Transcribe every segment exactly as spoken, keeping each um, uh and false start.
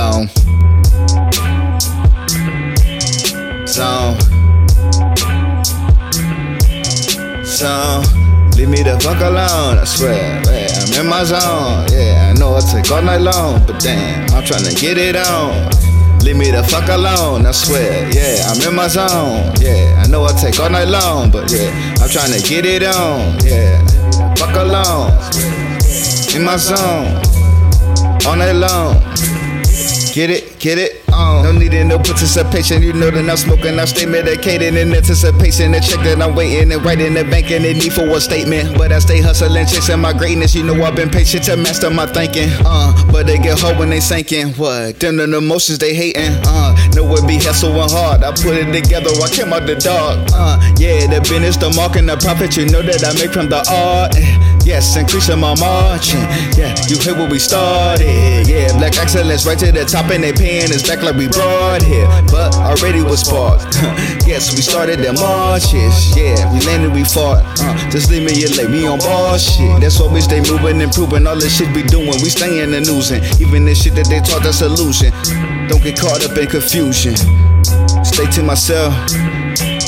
alone. So, so, leave me the fuck alone, I swear, man, I'm in my zone. Yeah, I know I take all night long, but damn, I'm tryna get it on. Leave me the fuck alone, I swear, yeah, I'm in my zone. Yeah, I know I take all night long, but yeah, I'm trying to get it on. Yeah, fuck alone, in my zone, all night long. Get it, get it on. No needing no participation, you know that I'm smoking, I stay medicated in anticipation. The check that I'm waiting and right in the bank and the need for a statement. But I stay hustling, chasing my greatness, you know I've been patient to master my thinking. Uh, But they get hard when they sinking. What? Them the emotions they hating. Uh, know it be hustling hard. I put it together. I came out the dark. Uh, yeah, the business, the mark, and the profit. You know that I make from the art. Yes, increasing my margin. Yeah, you heard where we started. Yeah, black excellence right to the top, and they paying us back like we brought here. But already was sparked. Yes, we started the marches. Yeah, we landed, we fought. Uh, just leave me here late. We on ball shit. That's what we stay moving, improving. All the shit we doing, we staying in the news. Even this shit that they taught, that's illusion. Don't get caught up in confusion. Stay to myself,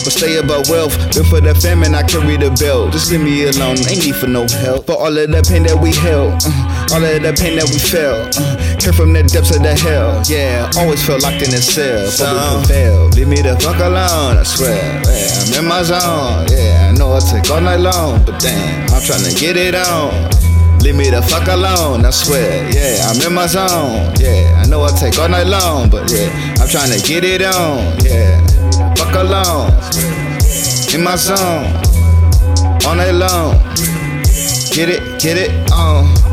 but stay about wealth. But for the famine, I carry the belt. Just leave me alone, ain't need for no help. For all of the pain that we held, uh, all of the pain that we felt, uh, came from the depths of the hell. Yeah, always felt locked in a cell, but we prevailed. Leave me the fuck alone, I swear. Yeah, I'm in my zone. Yeah, I know I take all night long, but damn, I'm trying to get it on. Leave me the fuck alone, I swear, yeah, I'm in my zone. Yeah, I know I take all night long, but yeah, I'm trying to get it on. Yeah, fuck alone, in my zone, all night long. Get it, get it on.